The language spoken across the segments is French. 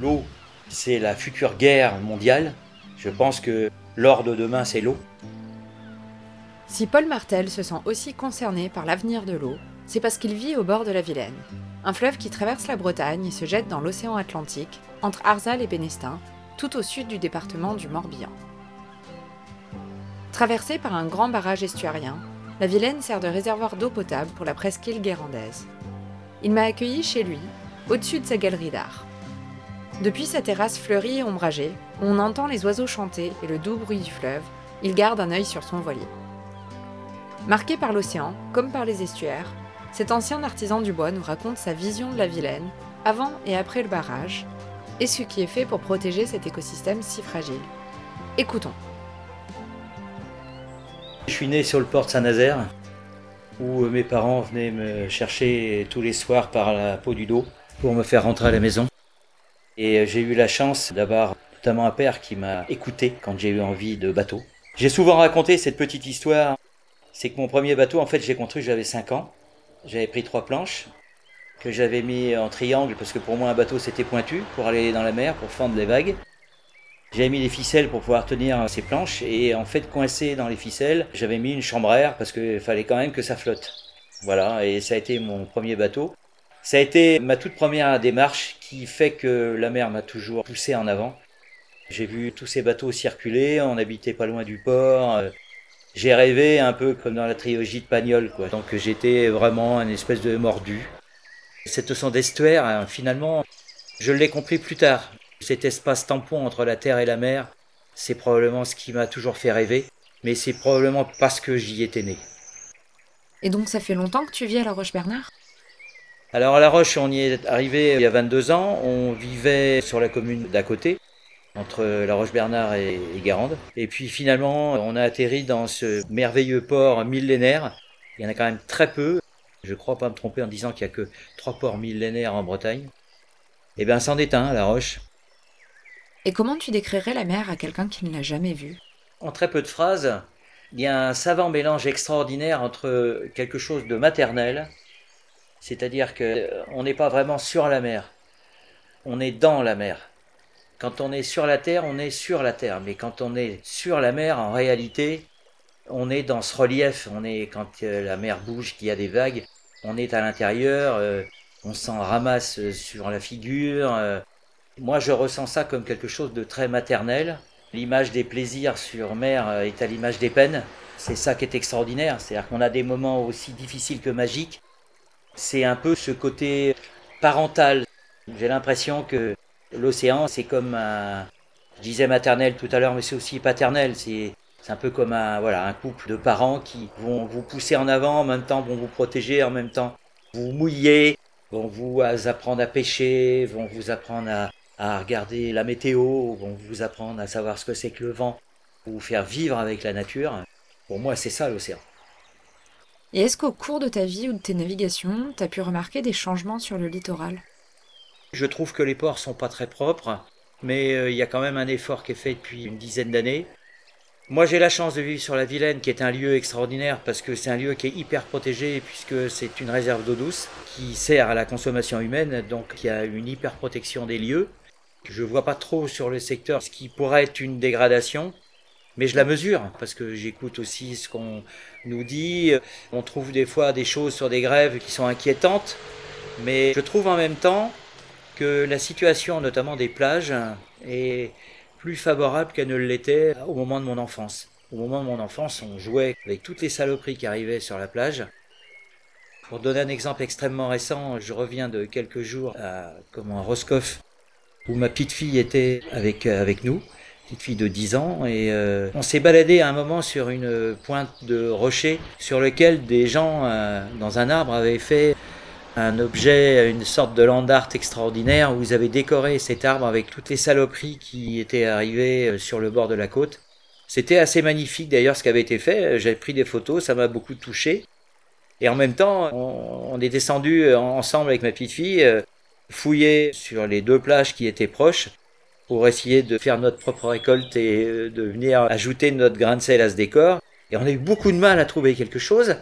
L'eau, c'est la future guerre mondiale. Je pense que l'or de demain, c'est l'eau. Si Paul Martel se sent aussi concerné par l'avenir de l'eau, c'est parce qu'il vit au bord de la Vilaine, un fleuve qui traverse la Bretagne et se jette dans l'océan Atlantique, entre Arzal et Pénestin, tout au sud du département du Morbihan. Traversée par un grand barrage estuarien, la Vilaine sert de réservoir d'eau potable pour la presqu'île guérandaise. Il m'a accueilli chez lui, au-dessus de sa galerie d'art. Depuis sa terrasse fleurie et ombragée, où on entend les oiseaux chanter et le doux bruit du fleuve, il garde un œil sur son voilier. Marqué par l'océan, comme par les estuaires, cet ancien artisan du bois nous raconte sa vision de la Vilaine, avant et après le barrage, et ce qui est fait pour protéger cet écosystème si fragile. Écoutons. Je suis né sur le port de Saint-Nazaire, où mes parents venaient me chercher tous les soirs par la peau du dos pour me faire rentrer à la maison. Et j'ai eu la chance d'avoir notamment un père qui m'a écouté quand j'ai eu envie de bateau. J'ai souvent raconté cette petite histoire. C'est que mon premier bateau, en fait, j'ai construit, j'avais 5 ans. J'avais pris 3 planches que j'avais mis en triangle parce que pour moi, un bateau, c'était pointu pour aller dans la mer, pour fendre les vagues. J'avais mis des ficelles pour pouvoir tenir ces planches et en fait coincé dans les ficelles, j'avais mis une chambraire parce qu'il fallait quand même que ça flotte. Voilà, et ça a été mon premier bateau. Ça a été ma toute première démarche qui fait que la mer m'a toujours poussé en avant. J'ai vu tous ces bateaux circuler, on habitait pas loin du port. J'ai rêvé un peu comme dans la trilogie de Pagnol, quoi. Donc j'étais vraiment une espèce de mordu. Cet océan d'estuaire, finalement, je l'ai compris plus tard. Cet espace tampon entre la terre et la mer, c'est probablement ce qui m'a toujours fait rêver, mais c'est probablement parce que j'y étais né. Et donc ça fait longtemps que tu vis à La Roche-Bernard ? Alors à La Roche, on y est arrivé il y a 22 ans, on vivait sur la commune d'à côté, entre La Roche-Bernard et Garande. Et puis finalement, on a atterri dans ce merveilleux port millénaire. Il y en a quand même très peu, je crois pas me tromper en disant qu'il n'y a que 3 ports millénaires en Bretagne. Eh bien c'en est un, La Roche. Et comment tu décrirais la mer à quelqu'un qui ne l'a jamais vue ? En très peu de phrases, il y a un savant mélange extraordinaire entre quelque chose de maternel, c'est-à-dire qu'on n'est pas vraiment sur la mer, on est dans la mer. Quand on est sur la terre, on est sur la terre, mais quand on est sur la mer, en réalité, on est dans ce relief, on est quand la mer bouge, qu'il y a des vagues, on est à l'intérieur, on s'en ramasse sur la figure. Moi, je ressens ça comme quelque chose de très maternel. L'image des plaisirs sur mer est à l'image des peines. C'est ça qui est extraordinaire. C'est-à-dire qu'on a des moments aussi difficiles que magiques. C'est un peu ce côté parental. J'ai l'impression que l'océan, c'est comme un... Je disais maternel tout à l'heure, mais c'est aussi paternel. C'est un peu comme un couple de parents qui vont vous pousser en avant, en même temps vont vous protéger, en même temps vous mouiller, vont vous apprendre à pêcher, vont vous apprendre à regarder la météo, vont vous apprendre à savoir ce que c'est que le vent, vous faire vivre avec la nature. Pour moi, c'est ça l'océan. Et est-ce qu'au cours de ta vie ou de tes navigations, tu as pu remarquer des changements sur le littoral ? Je trouve que les ports sont pas très propres, mais il y a quand même un effort qui est fait depuis une dizaine d'années. Moi, j'ai la chance de vivre sur la Vilaine, qui est un lieu extraordinaire parce que c'est un lieu qui est hyper protégé puisque c'est une réserve d'eau douce qui sert à la consommation humaine, donc il y a une hyper protection des lieux. Je ne vois pas trop sur le secteur ce qui pourrait être une dégradation, mais je la mesure parce que j'écoute aussi ce qu'on nous dit. On trouve des fois des choses sur des grèves qui sont inquiétantes, mais je trouve en même temps que la situation, notamment des plages, est plus favorable qu'elle ne l'était au moment de mon enfance. Au moment de mon enfance, on jouait avec toutes les saloperies qui arrivaient sur la plage. Pour donner un exemple extrêmement récent, je reviens de quelques jours à Roscoff, où ma petite fille était avec nous, petite fille de 10 ans, et on s'est baladé à un moment sur une pointe de rocher sur lequel des gens, dans un arbre, avaient fait un objet, une sorte de land art extraordinaire où ils avaient décoré cet arbre avec toutes les saloperies qui étaient arrivées sur le bord de la côte. C'était assez magnifique d'ailleurs ce qui avait été fait, j'avais pris des photos, ça m'a beaucoup touché. Et en même temps, on est descendu ensemble avec ma petite fille, fouiller sur les 2 plages qui étaient proches pour essayer de faire notre propre récolte et de venir ajouter notre grain de sel à ce décor. Et on a eu beaucoup de mal à trouver quelque chose.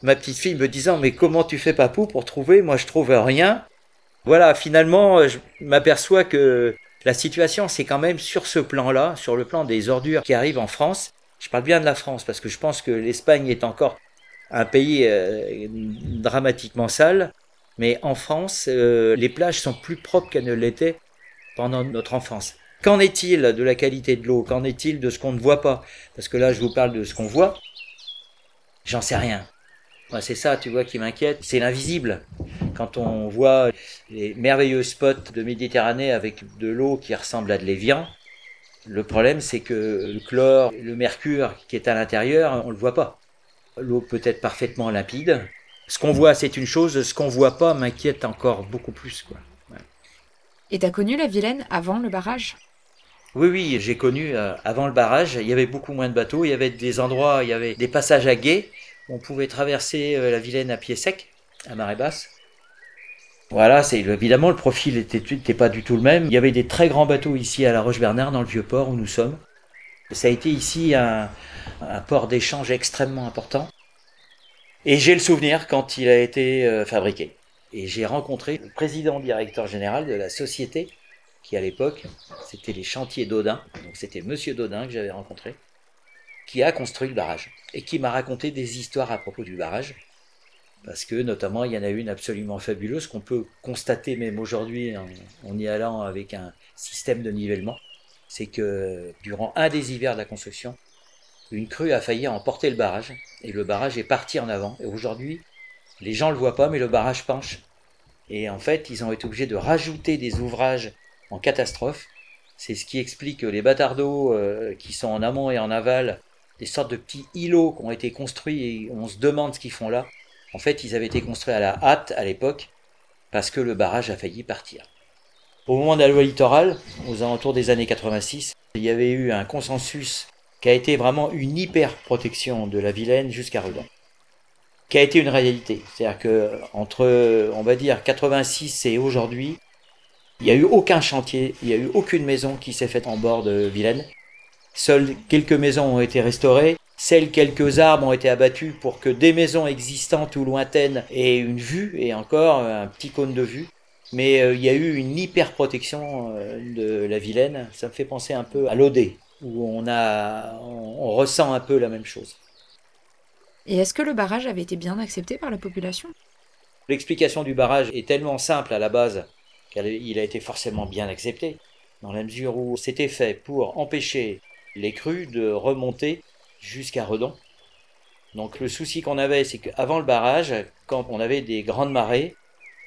Ma petite fille me disant « Mais comment tu fais, papou, pour trouver ? Moi, je trouve rien. » Voilà, finalement, je m'aperçois que la situation, c'est quand même sur ce plan-là, sur le plan des ordures qui arrivent en France. Je parle bien de la France parce que je pense que l'Espagne est encore un pays dramatiquement sale. Mais en France, les plages sont plus propres qu'elles ne l'étaient pendant notre enfance. Qu'en est-il de la qualité de l'eau? Qu'en est-il de ce qu'on ne voit pas? Parce que là, je vous parle de ce qu'on voit. J'en sais rien. Moi, c'est ça, tu vois, qui m'inquiète. C'est l'invisible. Quand on voit les merveilleux spots de Méditerranée avec de l'eau qui ressemble à de l'Evian, le problème, c'est que le chlore, le mercure qui est à l'intérieur, on ne le voit pas. L'eau peut être parfaitement limpide. Ce qu'on voit, c'est une chose. Ce qu'on ne voit pas m'inquiète encore beaucoup plus, quoi. Ouais. Et tu as connu la Vilaine avant le barrage? Oui, j'ai connu avant le barrage. Il y avait beaucoup moins de bateaux. Il y avait des endroits, il y avait des passages à gué. On pouvait traverser la Vilaine à pied sec, à marée basse. Voilà, c'est évidemment, le profil n'était pas du tout le même. Il y avait des très grands bateaux ici à La Roche-Bernard, dans le vieux port où nous sommes. Ça a été ici un port d'échange extrêmement important. Et j'ai le souvenir quand il a été fabriqué. Et j'ai rencontré le président-directeur général de la société, qui à l'époque, c'était les chantiers Daudin. Donc c'était Monsieur Daudin que j'avais rencontré, qui a construit le barrage et qui m'a raconté des histoires à propos du barrage, parce que notamment il y en a une absolument fabuleuse qu'on peut constater même aujourd'hui en y allant avec un système de nivellement. C'est que durant un des hivers de la construction, une crue a failli emporter le barrage et le barrage est parti en avant. Et aujourd'hui, les gens ne le voient pas, mais le barrage penche. Et en fait, ils ont été obligés de rajouter des ouvrages en catastrophe. C'est ce qui explique les batardeaux qui sont en amont et en aval, des sortes de petits îlots qui ont été construits et on se demande ce qu'ils font là. En fait, ils avaient été construits à la hâte à l'époque parce que le barrage a failli partir. Au moment de la loi littorale, aux alentours des années 86, il y avait eu un consensus qui a été vraiment une hyper-protection de la Vilaine jusqu'à Redon, qui a été une réalité. C'est-à-dire qu'entre, on va dire, 86 et aujourd'hui, il n'y a eu aucun chantier, il n'y a eu aucune maison qui s'est faite en bord de Vilaine. Seules quelques maisons ont été restaurées, quelques arbres ont été abattus pour que des maisons existantes ou lointaines aient une vue, et encore un petit cône de vue. Mais il y a eu une hyper-protection de la Vilaine. Ça me fait penser un peu à l'Odet, où on ressent un peu la même chose. Et est-ce que le barrage avait été bien accepté par la population? L'explication du barrage est tellement simple à la base qu'il a été forcément bien accepté, dans la mesure où c'était fait pour empêcher les crues de remonter jusqu'à Redon. Donc le souci qu'on avait, c'est qu'avant le barrage, quand on avait des grandes marées,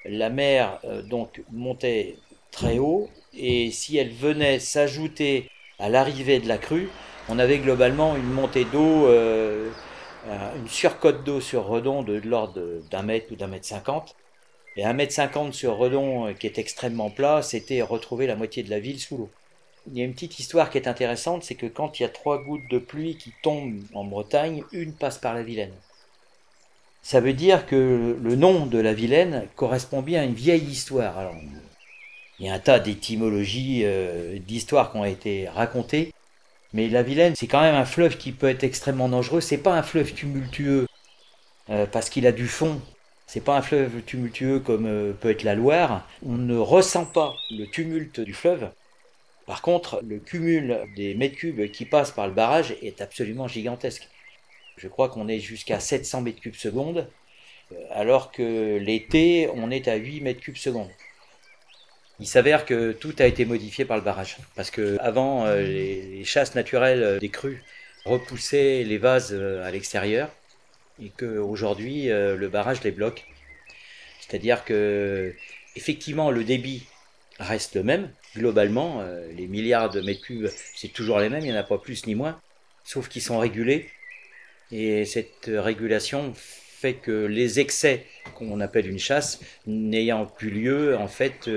la mer donc montait très haut, et si elle venait s'ajouter à l'arrivée de la crue, on avait globalement une montée d'eau, une surcote d'eau sur Redon de l'ordre d'1 mètre ou d'1,50 m. Et 1,50 m sur Redon, qui est extrêmement plat, c'était retrouver la moitié de la ville sous l'eau. Il y a une petite histoire qui est intéressante, c'est que quand il y a 3 gouttes de pluie qui tombent en Bretagne, une passe par la Vilaine. Ça veut dire que le nom de la Vilaine correspond bien à une vieille histoire. Alors, il y a un tas d'étymologies, d'histoires qui ont été racontées, mais la Vilaine, c'est quand même un fleuve qui peut être extrêmement dangereux. C'est pas un fleuve tumultueux, parce qu'il a du fond. C'est pas un fleuve tumultueux comme peut être la Loire. On ne ressent pas le tumulte du fleuve. Par contre, le cumul des mètres cubes qui passent par le barrage est absolument gigantesque. Je crois qu'on est jusqu'à 700 mètres cubes secondes, alors que l'été, on est à 8 mètres cubes secondes. Il s'avère que tout a été modifié par le barrage. Parce qu'avant, les chasses naturelles des crues repoussaient les vases à l'extérieur. Et qu'aujourd'hui, le barrage les bloque. C'est-à-dire que, effectivement, le débit reste le même. Globalement, les milliards de mètres cubes, c'est toujours les mêmes, il n'y en a pas plus ni moins, sauf qu'ils sont régulés. Et cette régulation fait que les excès, qu'on appelle une chasse, n'ayant plus lieu, en fait,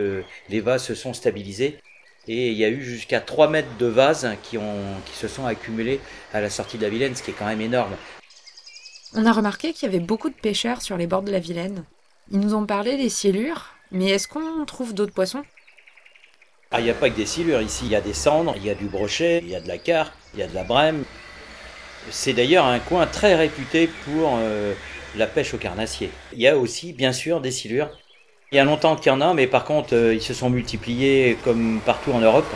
les vases se sont stabilisés. Et il y a eu jusqu'à 3 mètres de vases qui se sont accumulés à la sortie de la Vilaine, ce qui est quand même énorme. On a remarqué qu'il y avait beaucoup de pêcheurs sur les bords de la Vilaine. Ils nous ont parlé des silures, mais est-ce qu'on trouve d'autres poissons? Ah, il n'y a pas que des silures ici, il y a des sandres, il y a du brochet, il y a de la carpe, il y a de la brème. C'est d'ailleurs un coin très réputé pour la pêche au carnassier. Il y a aussi, bien sûr, des silures. Il y a longtemps qu'il y en a, mais par contre, ils se sont multipliés comme partout en Europe.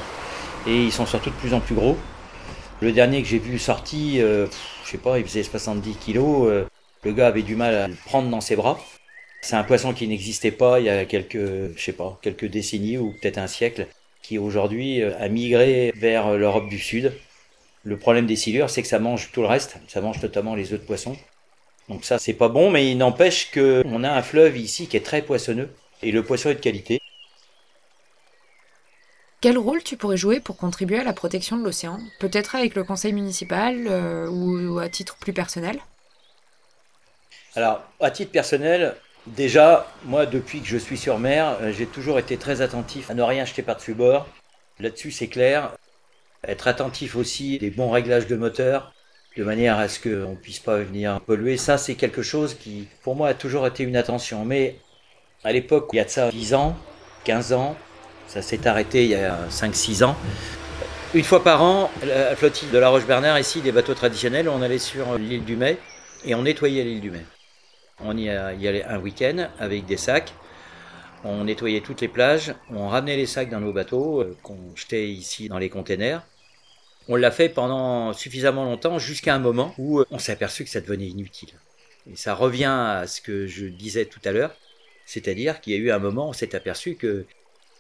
Et ils sont surtout de plus en plus gros. Le dernier que j'ai vu sorti, je sais pas, il faisait 70 kilos. Le gars avait du mal à le prendre dans ses bras. C'est un poisson qui n'existait pas il y a quelques décennies ou peut-être un siècle, qui aujourd'hui a migré vers l'Europe du Sud. Le problème des silures, c'est que ça mange tout le reste. Ça mange notamment les œufs de poisson. Donc ça, c'est pas bon, mais il n'empêche qu'on a un fleuve ici qui est très poissonneux. Et le poisson est de qualité. Quel rôle tu pourrais jouer pour contribuer à la protection de l'océan ? Peut-être avec le conseil municipal ou à titre plus personnel ? Alors, à titre personnel, déjà, moi, depuis que je suis sur mer, j'ai toujours été très attentif à ne rien jeter par-dessus bord. Là-dessus, c'est clair. Être attentif aussi des bons réglages de moteur, de manière à ce qu'on ne puisse pas venir polluer. Ça, c'est quelque chose qui, pour moi, a toujours été une attention. Mais à l'époque, il y a de ça 10 ans, 15 ans, ça s'est arrêté il y a 5-6 ans. Une fois par an, la flottille de La Roche-Bernard, ici, des bateaux traditionnels, on allait sur l'île du Mai et on nettoyait l'île du Mai. On y allait un week-end avec des sacs, on nettoyait toutes les plages, on ramenait les sacs dans nos bateaux qu'on jetait ici dans les containers. On l'a fait pendant suffisamment longtemps jusqu'à un moment où on s'est aperçu que ça devenait inutile. Et ça revient à ce que je disais tout à l'heure, c'est-à-dire qu'il y a eu un moment où on s'est aperçu que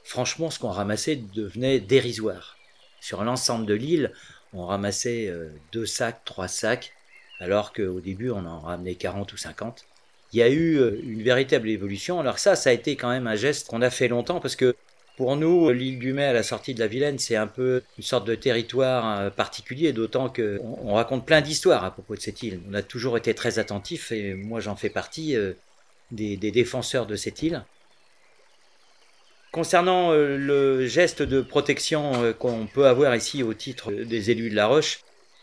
franchement, ce qu'on ramassait devenait dérisoire. Sur l'ensemble de l'île, on ramassait 2 sacs, 3 sacs, alors qu'au début, on en ramenait 40 ou 50. Il y a eu une véritable évolution. Alors ça a été quand même un geste qu'on a fait longtemps, parce que pour nous, l'île du Mai à la sortie de la Vilaine, c'est un peu une sorte de territoire particulier, d'autant qu'on raconte plein d'histoires à propos de cette île. On a toujours été très attentifs, et moi j'en fais partie, des défenseurs de cette île. Concernant le geste de protection qu'on peut avoir ici au titre des élus de La Roche,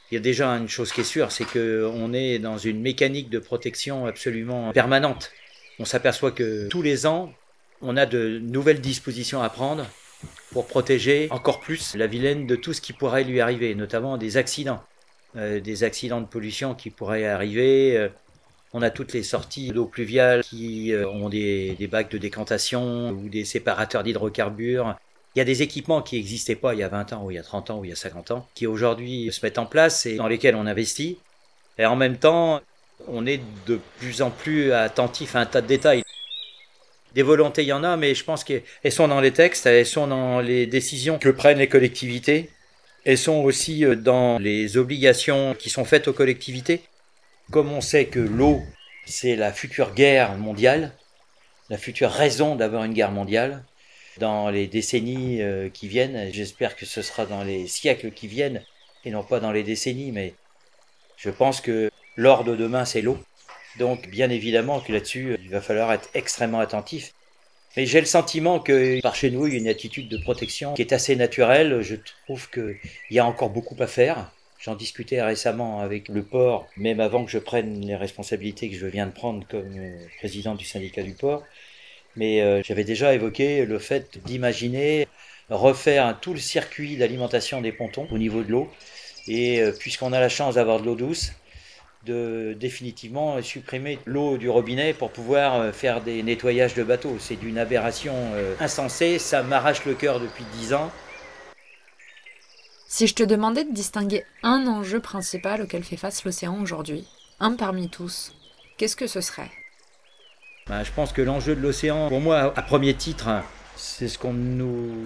il y a déjà une chose qui est sûre, c'est qu'on est dans une mécanique de protection absolument permanente. On s'aperçoit que tous les ans, on a de nouvelles dispositions à prendre pour protéger encore plus la Vilaine de tout ce qui pourrait lui arriver, notamment des accidents de pollution qui pourraient arriver. On a toutes les sorties d'eau pluviale qui ont des bacs de décantation ou des séparateurs d'hydrocarbures. Il y a des équipements qui n'existaient pas il y a 20 ans, ou il y a 30 ans, ou il y a 50 ans, qui aujourd'hui se mettent en place et dans lesquels on investit. Et en même temps, on est de plus en plus attentif à un tas de détails. Des volontés, il y en a, mais je pense qu'elles sont dans les textes, elles sont dans les décisions que prennent les collectivités. Elles sont aussi dans les obligations qui sont faites aux collectivités. Comme on sait que l'eau, c'est la future guerre mondiale, la future raison d'avoir une guerre mondiale, dans les décennies qui viennent, j'espère que ce sera dans les siècles qui viennent, et non pas dans les décennies, mais je pense que l'or de demain, c'est l'eau. Donc bien évidemment que là-dessus, il va falloir être extrêmement attentif. Mais j'ai le sentiment que par chez nous, il y a une attitude de protection qui est assez naturelle. Je trouve qu'il y a encore beaucoup à faire. J'en discutais récemment avec le port, même avant que je prenne les responsabilités que je viens de prendre comme président du syndicat du port. Mais j'avais déjà évoqué le fait d'imaginer refaire tout le circuit d'alimentation des pontons au niveau de l'eau. Et puisqu'on a la chance d'avoir de l'eau douce, de définitivement supprimer l'eau du robinet pour pouvoir faire des nettoyages de bateaux. C'est d'une aberration insensée, ça m'arrache le cœur depuis 10 ans. Si je te demandais de distinguer un enjeu principal auquel fait face l'océan aujourd'hui, un parmi tous, qu'est-ce que ce serait ? Je pense que l'enjeu de l'océan, pour moi, à premier titre, c'est ce qu'on nous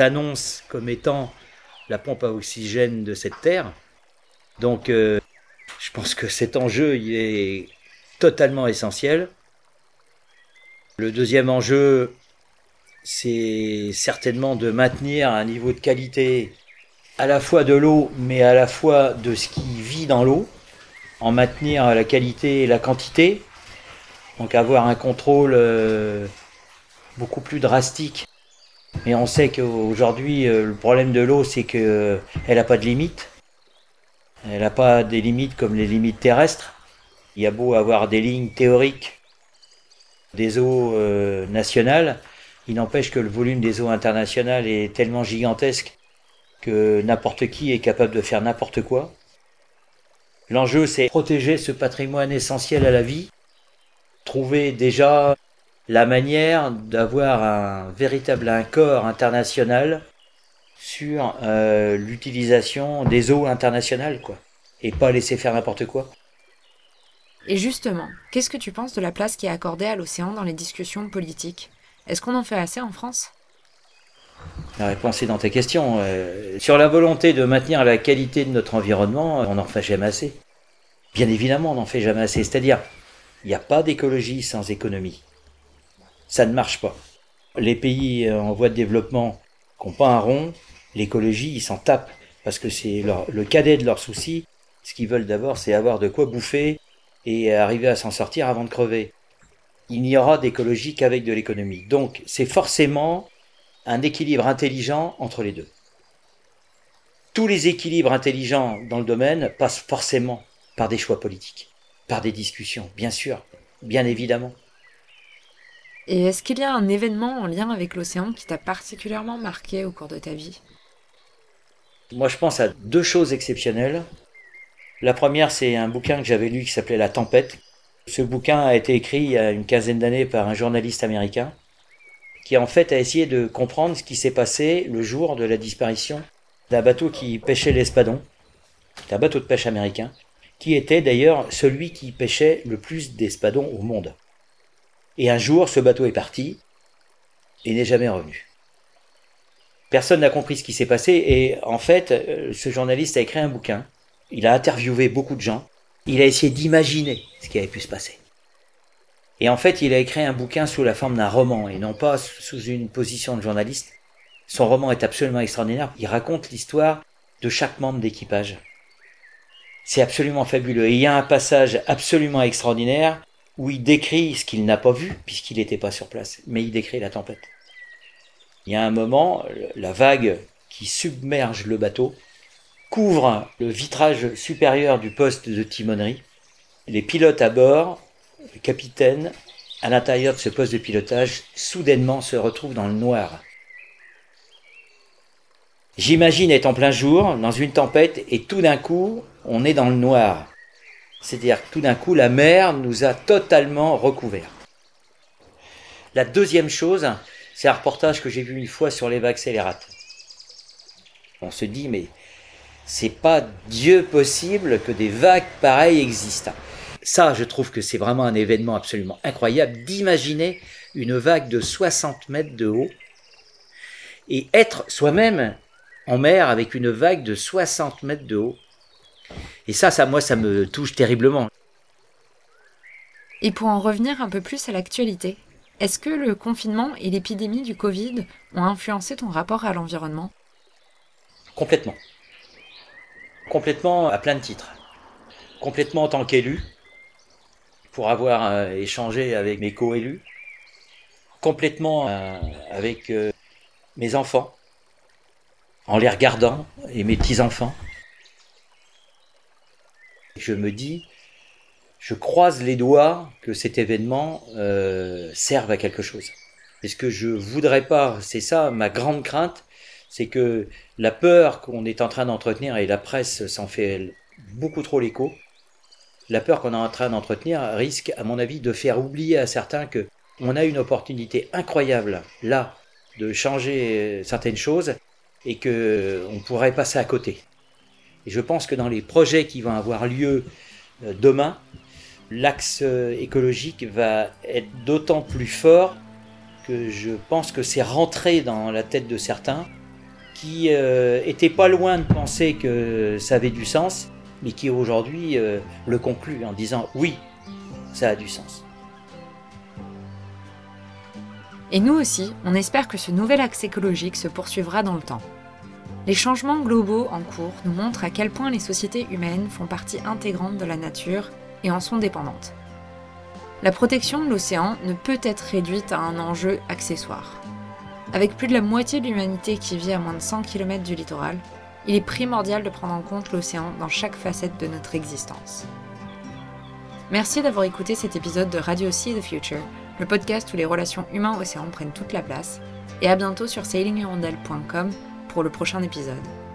annonce comme étant la pompe à oxygène de cette terre. Donc, je pense que cet enjeu, il est totalement essentiel. Le deuxième enjeu, c'est certainement de maintenir un niveau de qualité à la fois de l'eau, mais à la fois de ce qui vit dans l'eau, en maintenir la qualité et la quantité, donc avoir un contrôle beaucoup plus drastique. Mais on sait qu'aujourd'hui, le problème de l'eau, c'est qu'elle n'a pas de limite. Elle n'a pas des limites comme les limites terrestres. Il y a beau avoir des lignes théoriques des eaux nationales, il n'empêche que le volume des eaux internationales est tellement gigantesque que n'importe qui est capable de faire n'importe quoi. L'enjeu, c'est protéger ce patrimoine essentiel à la vie, trouver déjà la manière d'avoir un véritable accord international sur l'utilisation des eaux internationales, quoi, et pas laisser faire n'importe quoi. Et justement, qu'est-ce que tu penses de la place qui est accordée à l'océan dans les discussions politiques ? Est-ce qu'on en fait assez en France ? La réponse est dans tes questions. Sur la volonté de maintenir la qualité de notre environnement, on n'en fait jamais assez. Bien évidemment, on n'en fait jamais assez. C'est-à-dire, il n'y a pas d'écologie sans économie. Ça ne marche pas. Les pays en voie de développement qui n'ont pas un rond, l'écologie, ils s'en tapent. Parce que c'est le cadet de leurs soucis. Ce qu'ils veulent d'abord, c'est avoir de quoi bouffer et arriver à s'en sortir avant de crever. Il n'y aura d'écologie qu'avec de l'économie. Donc, c'est forcément un équilibre intelligent entre les deux. Tous les équilibres intelligents dans le domaine passent forcément par des choix politiques, par des discussions, bien sûr, bien évidemment. Et est-ce qu'il y a un événement en lien avec l'océan qui t'a particulièrement marqué au cours de ta vie ? Moi, je pense à deux choses exceptionnelles. La première, c'est un bouquin que j'avais lu qui s'appelait « La Tempête ». Ce bouquin a été écrit il y a une quinzaine d'années par un journaliste américain qui en fait a essayé de comprendre ce qui s'est passé le jour de la disparition d'un bateau qui pêchait l'espadon, d'un bateau de pêche américain, qui était d'ailleurs celui qui pêchait le plus d'espadons au monde. Et un jour, ce bateau est parti et n'est jamais revenu. Personne n'a compris ce qui s'est passé et en fait, ce journaliste a écrit un bouquin, il a interviewé beaucoup de gens, il a essayé d'imaginer ce qui avait pu se passer. Et en fait, il a écrit un bouquin sous la forme d'un roman, et non pas sous une position de journaliste. Son roman est absolument extraordinaire. Il raconte l'histoire de chaque membre d'équipage. C'est absolument fabuleux. Et il y a un passage absolument extraordinaire où il décrit ce qu'il n'a pas vu, puisqu'il n'était pas sur place, mais il décrit la tempête. Il y a un moment, la vague qui submerge le bateau couvre le vitrage supérieur du poste de timonerie. Les pilotes à bord, le capitaine, à l'intérieur de ce poste de pilotage, soudainement se retrouve dans le noir. J'imagine être en plein jour, dans une tempête, et tout d'un coup, on est dans le noir. C'est-à-dire que tout d'un coup, la mer nous a totalement recouverts. La deuxième chose, c'est un reportage que j'ai vu une fois sur les vagues scélérates. On se dit, mais c'est pas Dieu possible que des vagues pareilles existent. Ça, je trouve que c'est vraiment un événement absolument incroyable d'imaginer une vague de 60 mètres de haut et être soi-même en mer avec une vague de 60 mètres de haut. Et ça, moi, ça me touche terriblement. Et pour en revenir un peu plus à l'actualité, est-ce que le confinement et l'épidémie du Covid ont influencé ton rapport à l'environnement ? Complètement. Complètement à plein de titres. Complètement en tant qu'élu, pour avoir échangé avec mes co-élus, complètement avec mes enfants, en les regardant, et mes petits-enfants. Je me dis, je croise les doigts que cet événement serve à quelque chose. Et ce que je voudrais pas, c'est ça, ma grande crainte, c'est que la peur qu'on est en train d'entretenir, et la presse s'en fait beaucoup trop l'écho, la peur qu'on est en train d'entretenir risque, à mon avis, de faire oublier à certains qu'on a une opportunité incroyable, là, de changer certaines choses et qu'on pourrait passer à côté. Et je pense que dans les projets qui vont avoir lieu demain, l'axe écologique va être d'autant plus fort que je pense que c'est rentré dans la tête de certains qui étaient pas loin de penser que ça avait du sens, mais qui aujourd'hui le conclut en disant « oui, ça a du sens ». Et nous aussi, on espère que ce nouvel axe écologique se poursuivra dans le temps. Les changements globaux en cours nous montrent à quel point les sociétés humaines font partie intégrante de la nature et en sont dépendantes. La protection de l'océan ne peut être réduite à un enjeu accessoire. Avec plus de la moitié de l'humanité qui vit à moins de 100 km du littoral, il est primordial de prendre en compte l'océan dans chaque facette de notre existence. Merci d'avoir écouté cet épisode de Radio Sea the Future, le podcast où les relations humains-océans prennent toute la place, et à bientôt sur sailinghirondelle.com pour le prochain épisode.